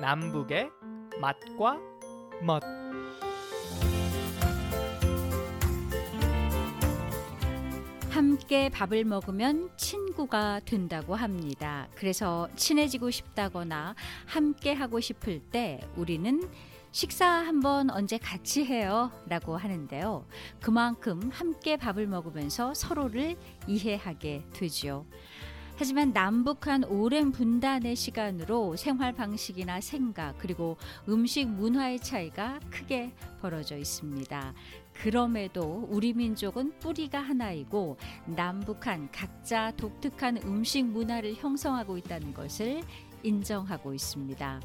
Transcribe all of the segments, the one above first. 남북의 맛과 멋. 함께 밥을 먹으면 친구가 된다고 합니다. 그래서 친해지고 싶다거나 함께 하고 싶을 때 우리는 식사 한번 언제 같이 해요 라고 하는데요. 그만큼 함께 밥을 먹으면서 서로를 이해하게 되죠. 하지만 남북한 오랜 분단의 시간으로 생활 방식이나 생각 그리고 음식 문화의 차이가 크게 벌어져 있습니다. 그럼에도 우리 민족은 뿌리가 하나이고 남북한 각자 독특한 음식 문화를 형성하고 있다는 것을 인정하고 있습니다.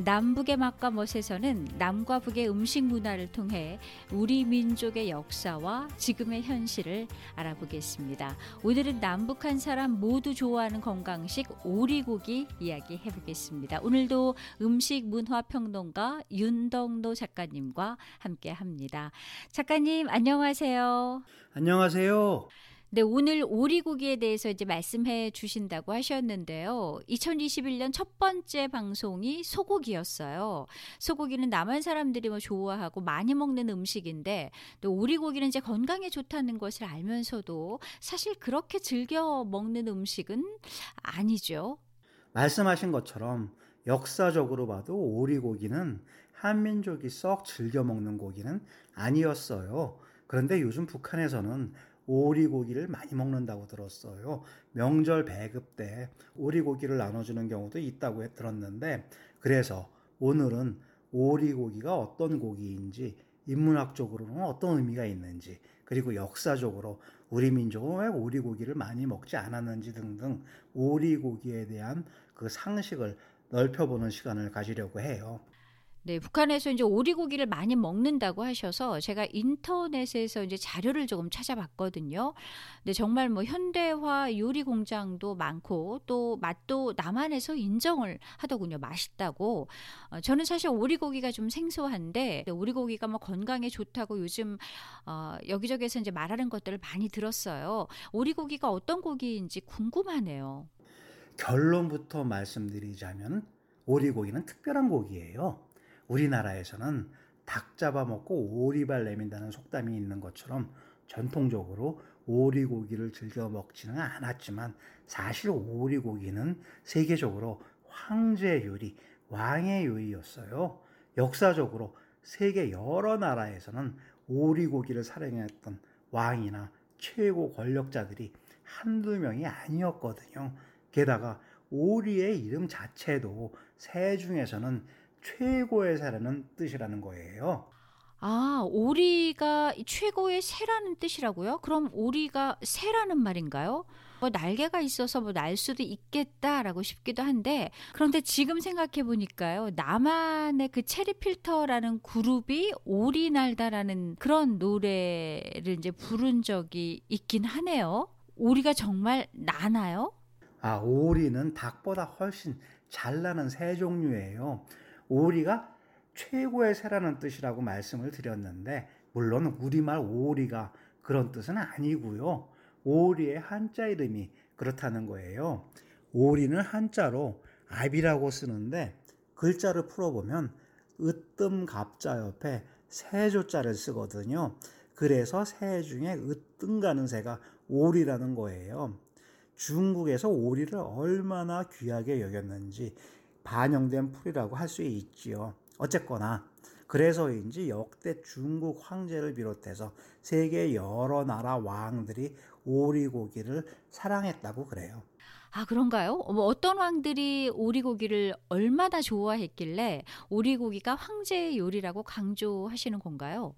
남북의 맛과 멋에서는 남과 북의 음식 문화를 통해 우리 민족의 역사와 지금의 현실을 알아보겠습니다. 오늘은 남북한 사람 모두 좋아하는 건강식 오리고기 이야기 해보겠습니다. 오늘도 음식 문화평론가 윤덕노 작가님과 함께합니다. 작가님 안녕하세요. 안녕하세요. 네, 오늘 오리고기에 대해서 이제 말씀해 주신다고 하셨는데요. 2021년 첫 번째 방송이 소고기였어요. 소고기는 남한 사람들이 좋아하고 많이 먹는 음식인데 또 오리고기는 이제 건강에 좋다는 것을 알면서도 사실 그렇게 즐겨 먹는 음식은 아니죠. 말씀하신 것처럼 역사적으로 봐도 오리고기는 한민족이 썩 즐겨 먹는 고기는 아니었어요. 그런데 요즘 북한에서는 오리고기를 많이 먹는다고 들었어요. 명절 배급 때 오리고기를 나눠주는 경우도 있다고 들었는데, 그래서 오늘은 오리고기가 어떤 고기인지, 인문학적으로는 어떤 의미가 있는지, 그리고 역사적으로 우리 민족은 왜 오리고기를 많이 먹지 않았는지 등등 오리고기에 대한 그 상식을 넓혀보는 시간을 가지려고 해요. 네, 북한에서 이제 오리고기를 많이 먹는다고 하셔서 제가 인터넷에서 이제 자료를 조금 찾아봤거든요. 근데 정말 현대화 요리 공장도 많고 또 맛도 남한에서 인정을 하더군요. 맛있다고. 저는 사실 오리고기가 좀 생소한데 오리고기가 건강에 좋다고 요즘 여기저기에서 이제 말하는 것들을 많이 들었어요. 오리고기가 어떤 고기인지 궁금하네요. 결론부터 말씀드리자면 오리고기는 특별한 고기예요. 우리나라에서는 닭 잡아먹고 오리발 내민다는 속담이 있는 것처럼 전통적으로 오리고기를 즐겨 먹지는 않았지만, 사실 오리고기는 세계적으로 황제 요리, 왕의 요리였어요. 역사적으로 세계 여러 나라에서는 오리고기를 사랑했던 왕이나 최고 권력자들이 한두 명이 아니었거든요. 게다가 오리의 이름 자체도 세중에서는 최고의 새라는 뜻이라는 거예요. 아, 오리가 최고의 새라는 뜻이라고요? 그럼 오리가 새라는 말인가요? 날개가 있어서 날 수도 있겠다라고 싶기도 한데, 그런데 지금 생각해 보니까요, 남한의 그 체리필터라는 그룹이 오리 날다라는 그런 노래를 이제 부른 적이 있긴 하네요. 오리가 정말 나나요? 아, 오리는 닭보다 훨씬 잘 나는 새 종류예요. 오리가 최고의 새라는 뜻이라고 말씀을 드렸는데, 물론 우리말 오리가 그런 뜻은 아니고요. 오리의 한자 이름이 그렇다는 거예요. 오리는 한자로 압이라고 쓰는데 글자를 풀어보면 으뜸갑자 옆에 새조자를 쓰거든요. 그래서 새 중에 으뜸 가는 새가 오리라는 거예요. 중국에서 오리를 얼마나 귀하게 여겼는지 반영된 풀이라고 할 수 있지요. 어쨌거나 그래서인지 역대 중국 황제를 비롯해서 세계 여러 나라 왕들이 오리고기를 사랑했다고 그래요. 아, 그런가요? 어떤 왕들이 오리고기를 얼마나 좋아했길래 오리고기가 황제의 요리라고 강조하시는 건가요?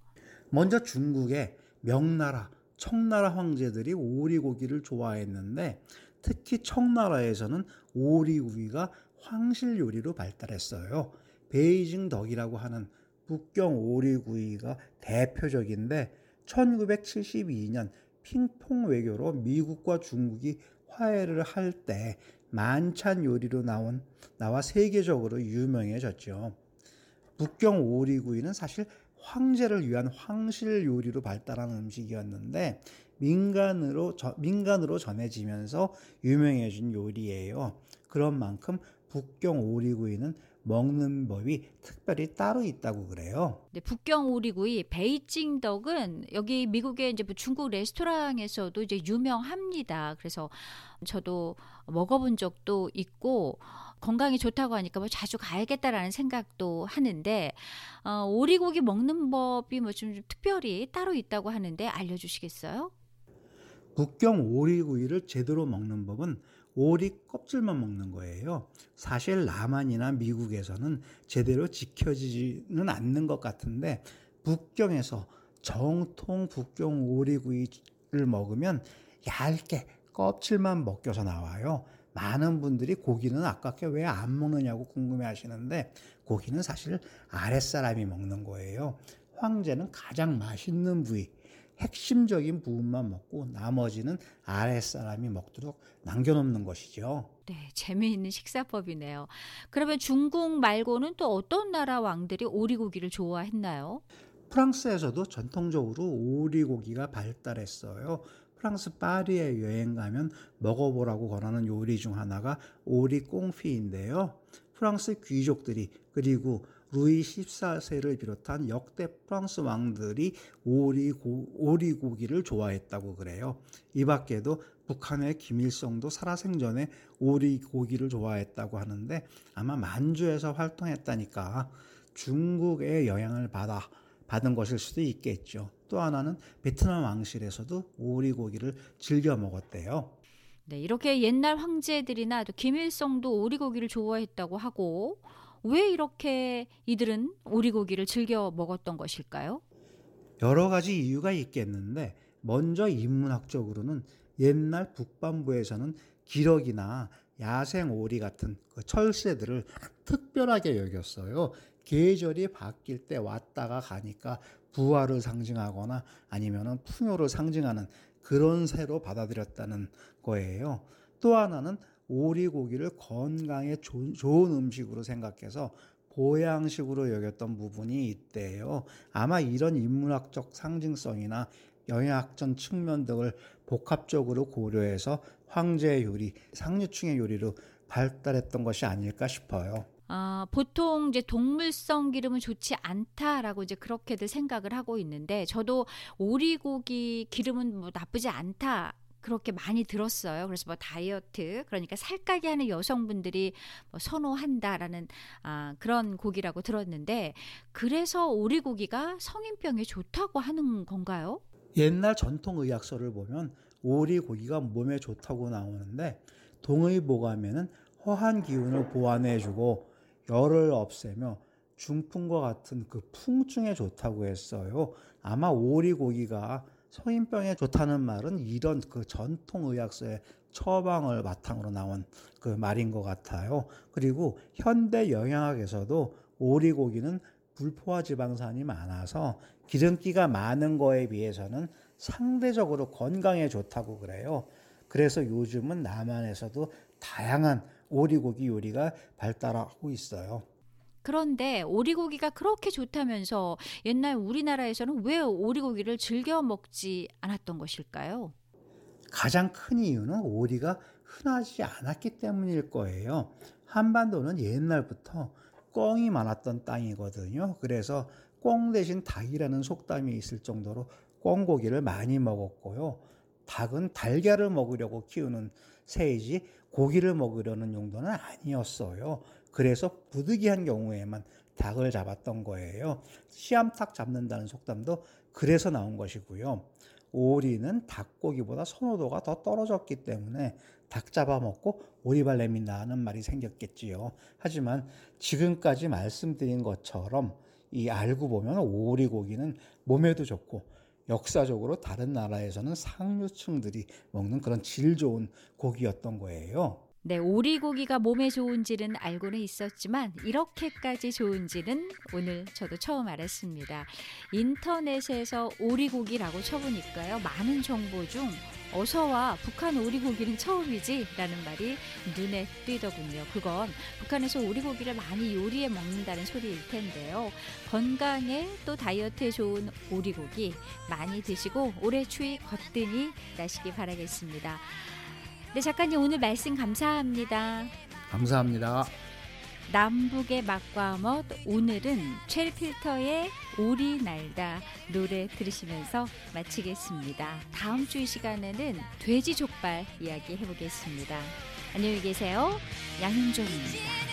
먼저 중국의 명나라, 청나라 황제들이 오리고기를 좋아했는데, 특히 청나라에서는 오리고기가 황실 요리로 발달했어요. 베이징 덕이라고 하는 북경 오리구이가 대표적인데, 1972년 핑퐁 외교로 미국과 중국이 화해를 할 때 만찬 요리로 나와 세계적으로 유명해졌죠. 북경 오리구이는 사실 황제를 위한 황실 요리로 발달한 음식이었는데 민간으로 전해지면서 유명해진 요리예요. 그런 만큼 북경 오리구이는 먹는 법이 특별히 따로 있다고 그래요. 네, 북경 오리구이 베이징 덕은 여기 미국의 이제 중국 레스토랑에서도 이제 유명합니다. 그래서 저도 먹어본 적도 있고 건강에 좋다고 하니까 뭐 자주 가야겠다라는 생각도 하는데 오리고기 먹는 법이 뭐 좀 특별히 따로 있다고 하는데 알려주시겠어요? 북경 오리구이를 제대로 먹는 법은 오리 껍질만 먹는 거예요. 사실 남한이나 미국에서는 제대로 지켜지지는 않는 것 같은데 북경에서 정통 북경 오리구이를 먹으면 얇게 껍질만 벗겨서 나와요. 많은 분들이 고기는 아깝게 왜 안 먹느냐고 궁금해 하시는데 고기는 사실 아랫사람이 먹는 거예요. 황제는 가장 맛있는 부위, 핵심적인 부분만 먹고 나머지는 아랫사람이 먹도록 남겨놓는 것이죠. 네, 재미있는 식사법이네요. 그러면 중국 말고는 또 어떤 나라 왕들이 오리고기를 좋아했나요? 프랑스에서도 전통적으로 오리고기가 발달했어요. 프랑스 파리에 여행 가면 먹어보라고 권하는 요리 중 하나가 오리 꽁피인데요. 프랑스 귀족들이 그리고 루이 14세를 비롯한 역대 프랑스 왕들이 오리고기를 좋아했다고 그래요. 이 밖에도 북한의 김일성도 살아생전에 오리고기를 좋아했다고 하는데 아마 만주에서 활동했다니까 중국의 영향을 받은 것일 수도 있겠죠. 또 하나는 베트남 왕실에서도 오리고기를 즐겨 먹었대요. 네, 이렇게 옛날 황제들이나 또 김일성도 오리고기를 좋아했다고 하고 왜 이렇게 이들은 오리고기를 즐겨 먹었던 것일까요? 여러 가지 이유가 있겠는데 먼저 인문학적으로는 옛날 북반구에서는 기러기나 야생 오리 같은 그 철새들을 특별하게 여겼어요. 계절이 바뀔 때 왔다가 가니까 부활을 상징하거나 아니면은 풍요를 상징하는 그런 새로 받아들였다는 거예요. 또 하나는 오리고기를 건강에 좋은 음식으로 생각해서 보양식으로 여겼던 부분이 있대요. 아마 이런 인문학적 상징성이나 영양학적 측면 등을 복합적으로 고려해서 황제의 요리, 상류층의 요리로 발달했던 것이 아닐까 싶어요. 보통 이제 동물성 기름은 좋지 않다라고 이제 그렇게들 생각을 하고 있는데 저도 오리고기 기름은 뭐 나쁘지 않다. 그렇게 많이 들었어요. 그래서 뭐 다이어트, 그러니까 살까기 하는 여성분들이 뭐 선호한다라는 그런 고기라고 들었는데 그래서 오리고기가 성인병에 좋다고 하는 건가요? 옛날 전통의학서를 보면 오리고기가 몸에 좋다고 나오는데 동의보감에는 허한 기운을 보완해주고 열을 없애며 중풍과 같은 그 풍증에 좋다고 했어요. 아마 오리고기가 성인병에 좋다는 말은 이런 그 전통의학서의 처방을 바탕으로 나온 그 말인 것 같아요. 그리고 현대 영양학에서도 오리고기는 불포화 지방산이 많아서 기름기가 많은 거에 비해서는 상대적으로 건강에 좋다고 그래요. 그래서 요즘은 남한에서도 다양한 오리고기 요리가 발달하고 있어요. 그런데 오리고기가 그렇게 좋다면서 옛날 우리나라에서는 왜 오리고기를 즐겨 먹지 않았던 것일까요? 가장 큰 이유는 오리가 흔하지 않았기 때문일 거예요. 한반도는 옛날부터 꿩이 많았던 땅이거든요. 그래서 꿩 대신 닭이라는 속담이 있을 정도로 꿩고기를 많이 먹었고요. 닭은 달걀을 먹으려고 키우는 새이지 고기를 먹으려는 용도는 아니었어요. 그래서 부득이한 경우에만 닭을 잡았던 거예요. 씨암탉 잡는다는 속담도 그래서 나온 것이고요. 오리는 닭고기보다 선호도가 더 떨어졌기 때문에 닭 잡아먹고 오리발냄이나는 말이 생겼겠지요. 하지만 지금까지 말씀드린 것처럼 이 알고 보면 오리고기는 몸에도 좋고 역사적으로 다른 나라에서는 상류층들이 먹는 그런 질 좋은 고기였던 거예요. 네, 오리고기가 몸에 좋은지는 알고는 있었지만 이렇게까지 좋은지는 오늘 저도 처음 알았습니다. 인터넷에서 오리고기라고 쳐보니까요. 많은 정보 중 어서와 북한 오리고기는 처음이지 라는 말이 눈에 띄더군요. 그건 북한에서 오리고기를 많이 요리해 먹는다는 소리일 텐데요. 건강에 또 다이어트에 좋은 오리고기 많이 드시고 올해 추위 거뜬히 나시기 바라겠습니다. 네, 작가님 오늘 말씀 감사합니다. 감사합니다. 남북의 맛과 멋, 오늘은 첼필터의 오리 날다 노래 들으시면서 마치겠습니다. 다음 주 이 시간에는 돼지 족발 이야기 해보겠습니다. 안녕히 계세요. 양윤종입니다.